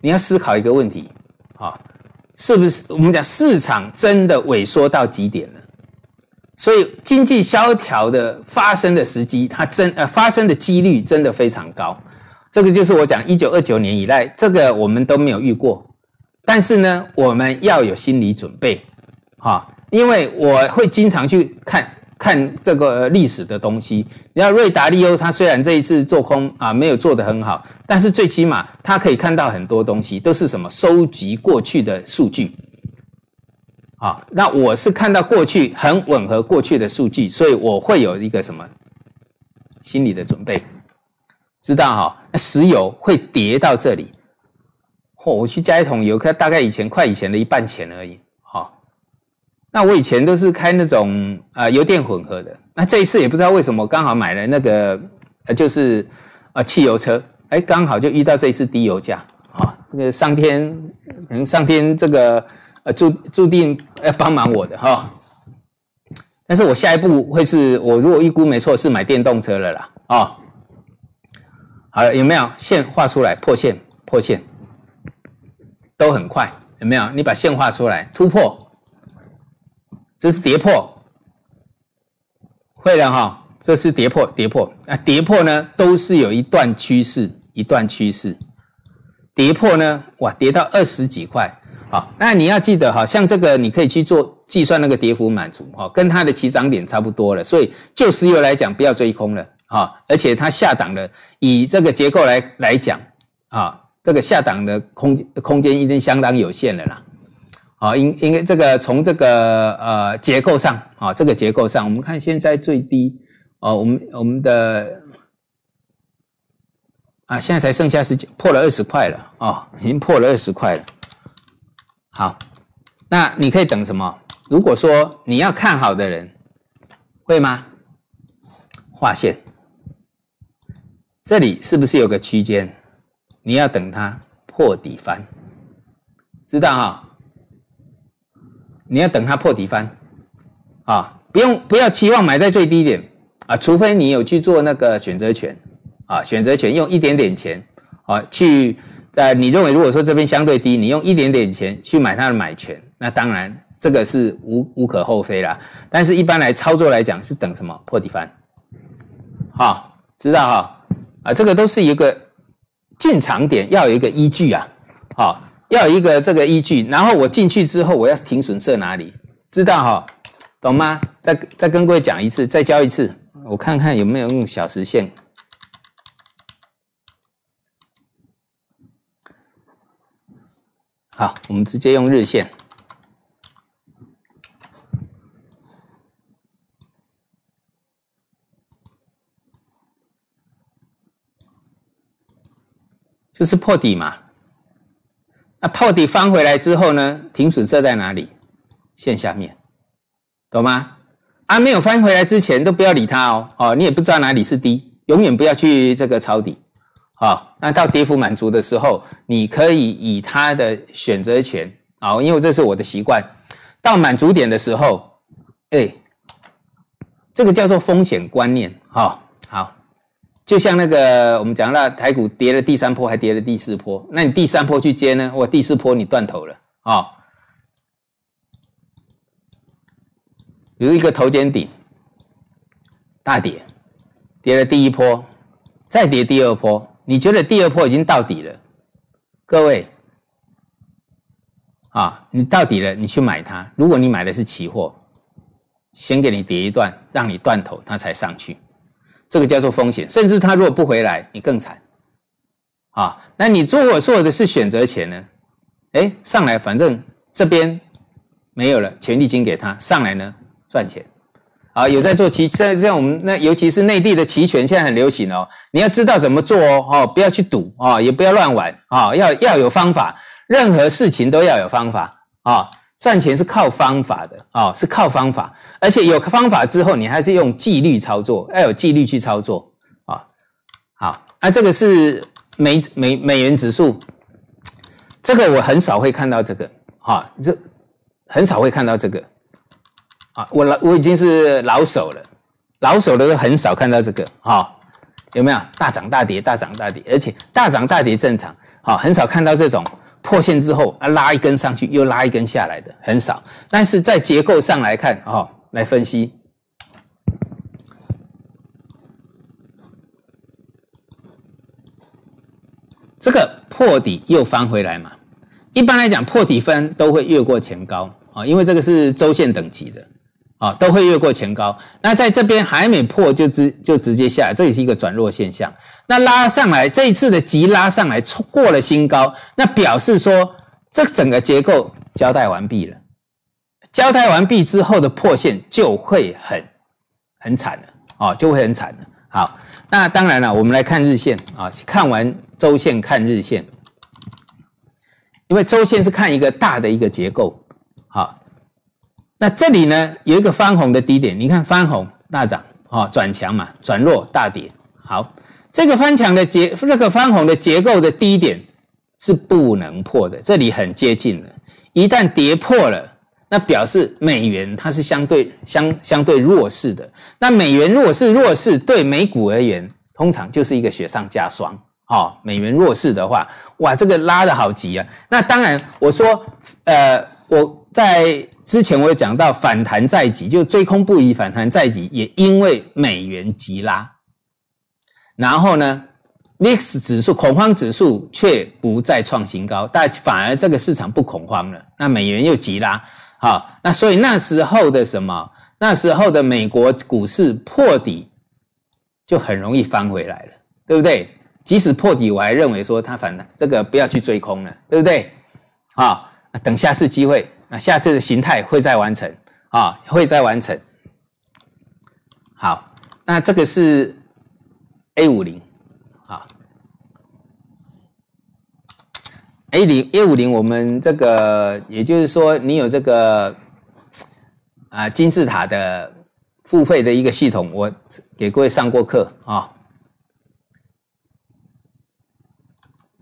你要思考一个问题啊、哦，是不是我们讲市场真的萎缩到极点了？所以经济萧条的发生的时机，它真呃发生的几率真的非常高。这个就是我讲一九二九年以来，这个我们都没有遇过。但是呢，我们要有心理准备。啊，因为我会经常去看看这个历史的东西。你看瑞达利欧，他虽然这一次做空啊没有做得很好，但是最起码他可以看到很多东西，都是什么收集过去的数据。啊，那我是看到过去很吻合过去的数据，所以我会有一个什么心理的准备，知道哈、哦，石油会跌到这里。嚯、哦，我去加一桶油，大概以前快以前的一半钱而已。那我以前都是开那种呃油电混合的，那这一次也不知道为什么刚好买了那个呃就是呃汽油车，哎，刚好就遇到这一次低油价啊，这个上天可能上天这个呃注注定要帮忙我的哈、哦。但是我下一步会是我如果预估没错是买电动车了啦啊、哦。好了，有没有线画出来破线破线都很快，有没有？你把线画出来突破。这是跌破，会了哈。这是跌破，跌破啊！跌破呢，都是有一段趋势，一段趋势。跌破呢，哇，跌到二十几块。好，那你要记得哈，像这个你可以去做计算那个跌幅满足哈，跟它的起涨点差不多了。所以就石油来讲，不要追空了啊！而且它下档的，以这个结构来来讲啊，这个下档的空空间一定相当有限了啦。好，因因为这个从这个呃结构上啊、哦，这个结构上，我们看现在最低哦，我们我们的啊，现在才剩下十九，破了二十块了哦，已经破了二十块了。好，那你可以等什么？如果说你要看好的人，会吗？画线，这里是不是有个区间？你要等它破底翻，知道哈、哦？你要等它破底翻，啊，不用不要期望买在最低点啊，除非你有去做那个选择权啊，选择权用一点点钱啊去，呃，你认为如果说这边相对低，你用一点点钱去买它的买权，那当然这个是无无可厚非啦。但是一般来操作来讲是等什么破底翻，啊，知道哈？啊，这个都是一个进场点要有一个依据啊，啊。要有一个这个依据，然后我进去之后，我要停损设哪里，知道哈、哦，懂吗？再再跟各位讲一次，再教一次，我看看有没有用小时线。好，我们直接用日线。这是破底嘛？那破底翻回来之后呢？停损设在哪里？线下面，懂吗？啊，没有翻回来之前都不要理它哦，哦，你也不知道哪里是低，永远不要去这个抄底，哦，那到跌幅满足的时候，你可以以它的选择权，哦，因为这是我的习惯，到满足点的时候，哎，这个叫做风险观念，哦，好。就像那个我们讲到台股跌了第三波还跌了第四波，那你第三波去接呢，哇，第四波你断头了啊，哦！比如一个头肩顶大跌，跌了第一波，再跌第二波，你觉得第二波已经到底了，各位啊，哦，你到底了，你去买它，如果你买的是期货，先给你跌一段，让你断头，它才上去。这个叫做风险，甚至它如果不回来，你更惨，啊！那你做我做的是选择权呢？哎，上来反正这边没有了，权利金给他上来呢赚钱，啊！有在做期，像像我们那尤其是内地的期权现在很流行哦，你要知道怎么做哦，哦，不要去赌哦，也不要乱玩啊，哦，要要有方法，任何事情都要有方法啊，哦！赚钱是靠方法的啊，哦，是靠方法。而且有方法之后，你还是用纪律操作，要有纪律去操作啊，哦。好，那，啊，这个是美美美元指数，这个我很少会看到这个啊，哦，这很少会看到这个啊。我老我已经是老手了，老手的都很少看到这个啊，哦，有没有？大涨大跌，大涨大跌，而且大涨大跌正常啊，哦，很少看到这种。破线之后啊，拉一根上去又拉一根下来的很少，但是在结构上来看啊，哦，来分析，这个破底又翻回来嘛。一般来讲，破底分都会越过前高啊，哦，因为这个是周线等级的啊，哦，都会越过前高。那在这边还没破就直就直接下来，这也是一个转弱现象。那拉上来，这一次的急拉上来过了新高，那表示说这整个结构交代完毕了。交代完毕之后的破线就会很很惨了啊，哦，就会很惨了。好，那当然了，我们来看日线啊，哦，看完周线看日线，因为周线是看一个大的一个结构。好，那这里呢有一个翻红的低点，你看翻红大涨啊，哦，转强嘛，转弱大跌。好。这个翻墙的结，这个翻红的结构的低点是不能破的，这里很接近了。一旦跌破了，那表示美元它是相对相相对弱势的。那美元如果是弱势，对美股而言，通常就是一个雪上加霜哦。美元弱势的话，哇，这个拉得好急啊！那当然，我说，呃，我在之前我有讲到反弹再急，就追空不已，反弹再急，也因为美元急拉。然后呢 V I X 指数恐慌指数却不再创新高，但反而这个市场不恐慌了，那美元又急拉好，哦，那所以那时候的什么那时候的美国股市破底就很容易翻回来了，对不对？即使破底我还认为说它反弹，这个不要去追空了，对不对？哦，等下次机会，下次的形态会再完成啊，哦，会再完成。好，那这个是A 五十 啊 ，A 五十 我们这个，也就是说，你有这个啊金字塔的付费的一个系统，我给各位上过课啊。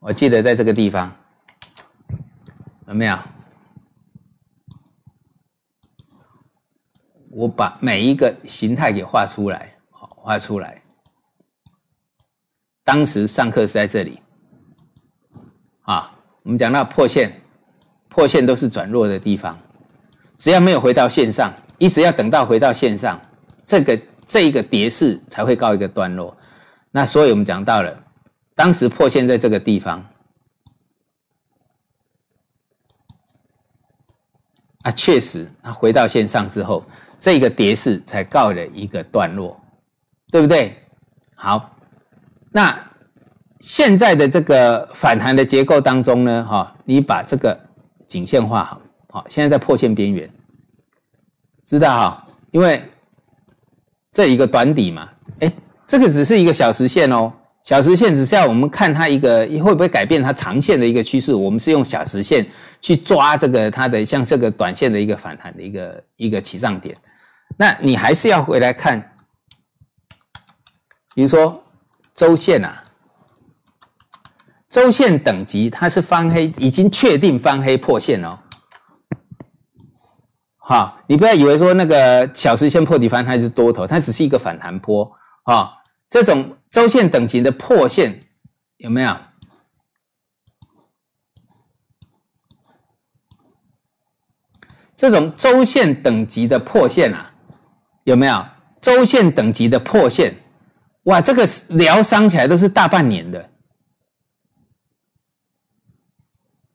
我记得在这个地方有没有？我把每一个形态给画出来，好，画出来。当时上课是在这里，啊，我们讲到破线，破线都是转弱的地方，只要没有回到线上，一直要等到回到线上，这个这一个跌势才会告一个段落。那所以我们讲到了，当时破线在这个地方，啊，确实，它回到线上之后，这个跌势才告了一个段落，对不对？好。那现在的这个反弹的结构当中呢，哈，你把这个颈线画好，好，现在在破线边缘，知道哈？因为这一个短底嘛，哎，这个只是一个小时线哦，小时线只是要我们看它一个会不会改变它长线的一个趋势，我们是用小时线去抓这个它的像这个短线的一个反弹的一个一个起涨点。那你还是要回来看，比如说周线啊，周线等级它是翻黑，已经确定翻黑破线哦。好，你不要以为说那个小时线破底翻它是多头，它只是一个反弹波啊、哦。这种周线等级的破线有没有？这种周线等级的破线啊，有没有？周线等级的破线，哇，这个疗伤起来都是大半年的。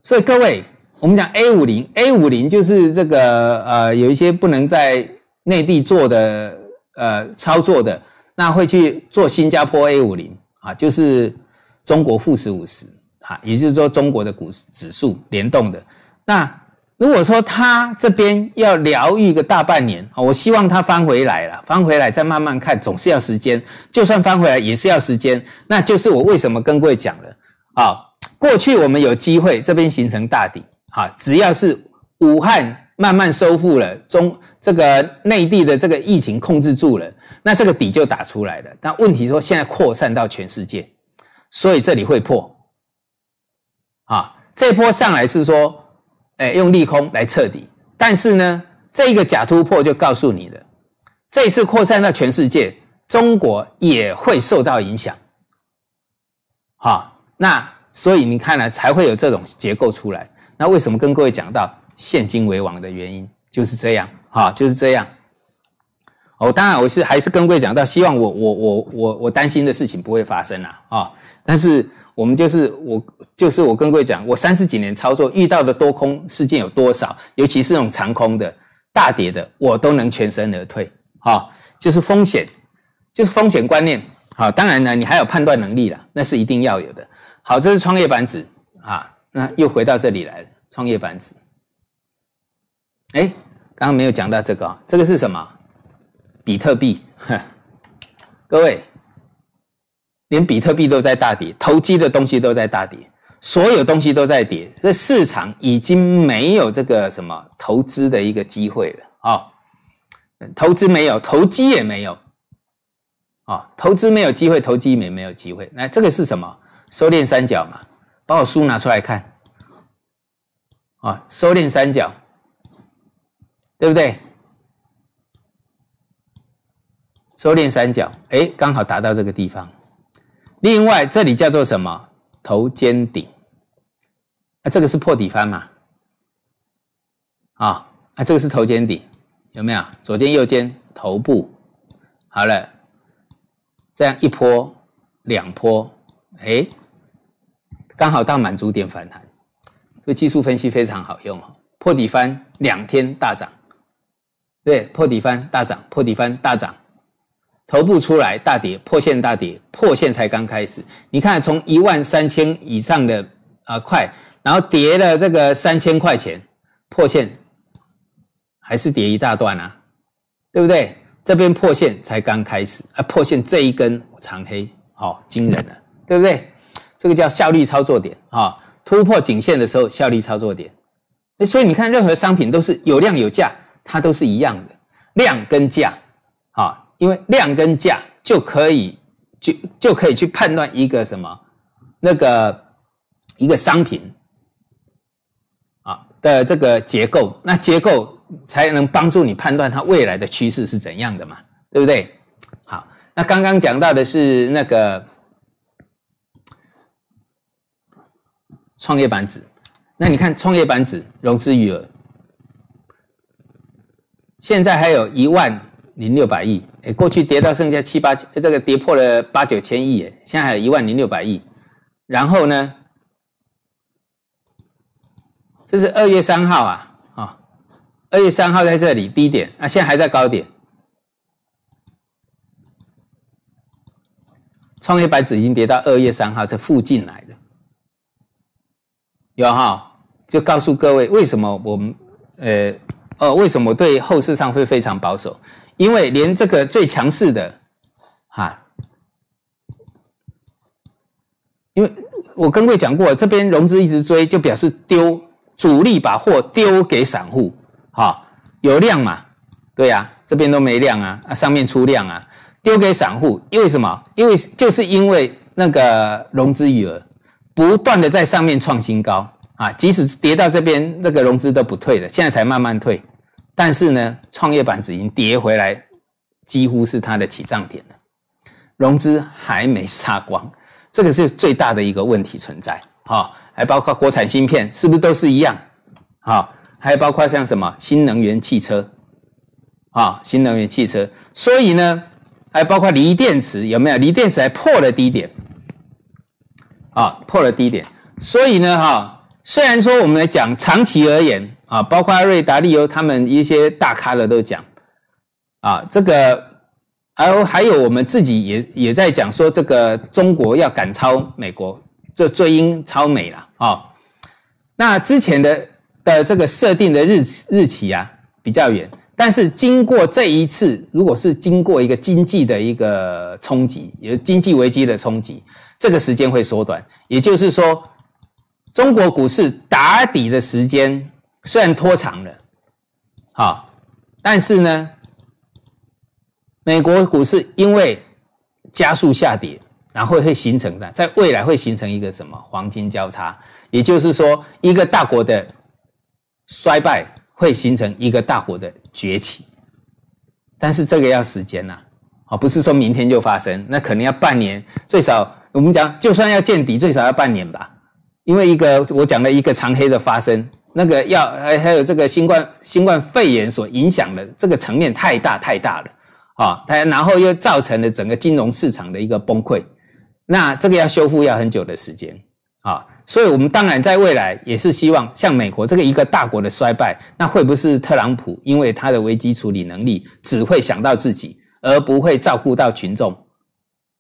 所以各位，我们讲 A 五十，A 五十 就是这个呃，有一些不能在内地做的呃操作的，那会去做新加坡 A 五十 啊，就是中国富时五十啊，也就是说中国的股指数联动的那。如果说他这边要疗愈个大半年，我希望他翻回来了，翻回来再慢慢看，总是要时间。就算翻回来也是要时间，那就是我为什么跟各位讲了啊、哦。过去我们有机会这边形成大底啊、哦，只要是武汉慢慢收复了，中这个内地的这个疫情控制住了，那这个底就打出来了。但问题说现在扩散到全世界，所以这里会破啊、哦。这波上来是说。哎，用利空来彻底，但是呢，这个假突破就告诉你了，这次扩散到全世界，中国也会受到影响，好、哦，那所以你看呢、啊，才会有这种结构出来。那为什么跟各位讲到现金为王的原因就是这样，哈、哦，就是这样。哦，当然我是还是跟各位讲到，希望我我我我我担心的事情不会发生啦，啊、哦，但是。我们就是我，就是我跟各位讲，我三十几年操作遇到的多空事件有多少，尤其是那种长空的、大跌的，我都能全身而退。好、哦，就是风险，就是风险观念。好、哦，当然呢，你还有判断能力啦，那是一定要有的。好，这是创业板指啊，那又回到这里来了，创业板指。哎，刚刚没有讲到这个、哦，这个是什么？比特币。各位。连比特币都在大跌，投机的东西都在大跌，所有东西都在跌，这市场已经没有这个什么投资的一个机会了啊、哦！投资没有，投机也没有啊、哦！投资没有机会，投机也没有机会。那这个是什么？收敛三角嘛，把我书拿出来看啊、哦！收敛三角，对不对？收敛三角，哎，刚好达到这个地方。另外，这里叫做什么？头肩顶啊，这个是破底翻嘛？啊啊，这个是头肩顶，有没有？左肩、右肩、头部，好了，这样一波、两波，哎，刚好到满足点反弹，所以技术分析非常好用哦。破底翻两天大涨，对，破底翻大涨，破底翻大涨。头部出来大跌，破线大跌，破线才刚开始。你看，从一万三千以上的啊、呃、块，然后跌了这个三千块钱，破线还是跌一大段啊，对不对？这边破线才刚开始啊，破线这一根长黑，好、哦、惊人了，对不对？这个叫效率操作点啊、哦，突破颈线的时候效率操作点。所以你看，任何商品都是有量有价，它都是一样的，量跟价啊。哦因为量跟价就可以就就可以去判断一个什么那个一个商品啊的这个结构，那结构才能帮助你判断它未来的趋势是怎样的嘛，对不对？好，那刚刚讲到的是那个创业板指，那你看创业板指融资余额现在还有一万。零六百亿，哎，过去跌到剩下七八千，这个跌破了八九千亿，哎，现在还有一万零六百亿。然后呢，这是二月三号啊，啊、哦，二月三号在这里低点，啊，现在还在高点。创业板指已经跌到二月三号这附近来了，有哈、哦，就告诉各位为什么我们，呃，哦，为什么对后市上会非常保守？因为连这个最强势的，哈，因为我跟各位讲过，这边融资一直追，就表示丢主力把货丢给散户，哈、哦，有量嘛，对呀、啊，这边都没量啊，啊上面出量啊，丢给散户，因为什么？因为就是因为那个融资余额不断的在上面创新高啊，即使跌到这边，那个融资都不退了，现在才慢慢退，但是呢，创业板指已经跌回来，几乎是它的起涨点了，融资还没杀光，这个是最大的一个问题存在啊。哦，还包括国产芯片是不是都是一样啊？哦，还包括像什么新能源汽车啊，哦，新能源汽车，所以呢，还包括锂电池，有没有？锂电池还破了低点啊，哦，破了低点，所以呢，哈，哦，虽然说我们来讲长期而言啊，哦，包括瑞达利欧他们一些大咖的都讲啊，这个。然后还有我们自己也也在讲说，这个中国要赶超美国，这追英超美啦啊，哦。那之前的的这个设定的日日期啊比较远，但是经过这一次，如果是经过一个经济的一个冲击，有经济危机的冲击，这个时间会缩短。也就是说，中国股市打底的时间虽然拖长了，好，哦，但是呢，美国股市因为加速下跌，然后会形成在未来会形成一个什么黄金交叉，也就是说，一个大国的衰败会形成一个大国的崛起，但是这个要时间呐，啊，不是说明天就发生，那可能要半年，最少我们讲，就算要见底，最少要半年吧，因为一个我讲的一个长黑的发生，那个要还还有这个新冠新冠肺炎所影响的这个层面太大太大了。啊，它然后又造成了整个金融市场的一个崩溃，那这个要修复要很久的时间啊，所以我们当然在未来也是希望像美国这个一个大国的衰败，那会不会是特朗普因为他的危机处理能力只会想到自己，而不会照顾到群众，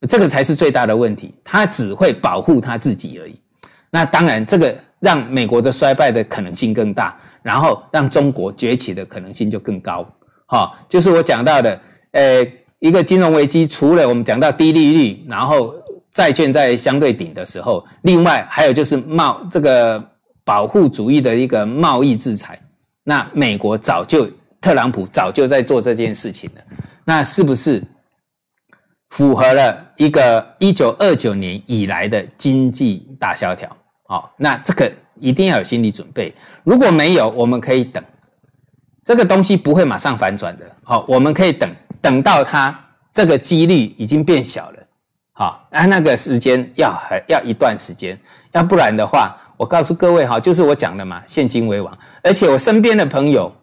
这个才是最大的问题，他只会保护他自己而已。那当然这个让美国的衰败的可能性更大，然后让中国崛起的可能性就更高啊，就是我讲到的呃，一个金融危机，除了我们讲到低利率，然后债券在相对顶的时候，另外还有就是贸这个保护主义的一个贸易制裁。那美国早就，特朗普早就在做这件事情了。那是不是符合了一个一九二九年以来的经济大萧条？哦，那这个一定要有心理准备。如果没有，我们可以等，这个东西不会马上反转的。哦，我们可以等。等到它这个几率已经变小了，好，啊，那个时间要要一段时间，要不然的话，我告诉各位哈，就是我讲的嘛，现金为王，而且我身边的朋友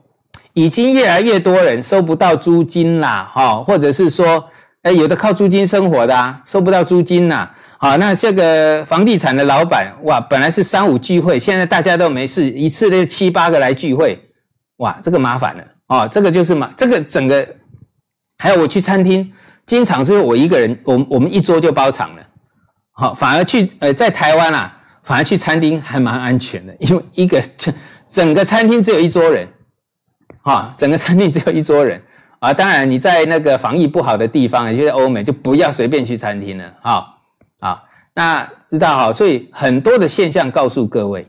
已经越来越多人收不到租金啦，哈，或者是说，哎，有的靠租金生活的啊，收不到租金啦，好，那这个房地产的老板，哇，本来是三五聚会，现在大家都没事，一次就七八个来聚会，哇，这个麻烦了，哦，这个就是嘛，这个整个。还有我去餐厅，经常是我一个人，我我们一桌就包场了，好，反而去呃在台湾啊，反而去餐厅还蛮安全的，因为一个整个餐厅只有一桌人，啊，整个餐厅只有一桌人啊。当然你在那个防疫不好的地方，也就是欧美，就不要随便去餐厅了啊啊。那知道哈，所以很多的现象告诉各位，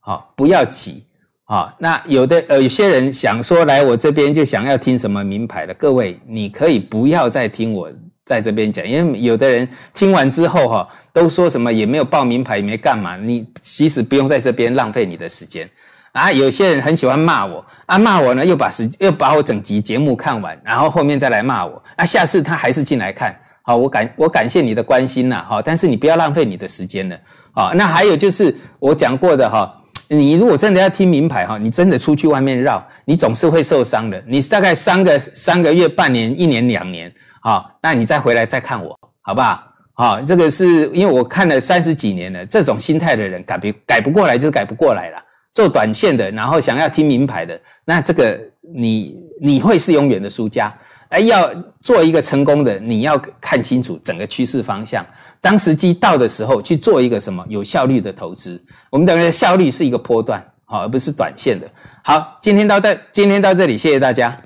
好，不要急啊。那有的呃有些人想说来我这边就想要听什么名牌的，各位你可以不要再听我在这边讲，因为有的人听完之后齁，都说什么也没有报名牌也没干嘛，你其实不用在这边浪费你的时间。啊，有些人很喜欢骂我啊，骂我呢又把时又把我整集节目看完，然后后面再来骂我啊，下次他还是进来看。好，我感我感谢你的关心啦，啊，齁，但是你不要浪费你的时间了。啊，那还有就是我讲过的齁，啊，你如果真的要听名牌齁，你真的出去外面绕，你总是会受伤的。你大概三个三个月、半年、一年、两年，好，哦，那你再回来再看我，好不好？好，哦，这个是因为我看了三十几年了，这种心态的人改不改不过来就是改不过来啦。做短线的，然后想要听名牌的，那这个你你会是永远的输家。哎，要做一个成功的，你要看清楚整个趋势方向。当时机到的时候，去做一个什么有效率的投资。我们等于效率是一个波段，好，而不是短线的。好，今天到这，今天到这里，谢谢大家。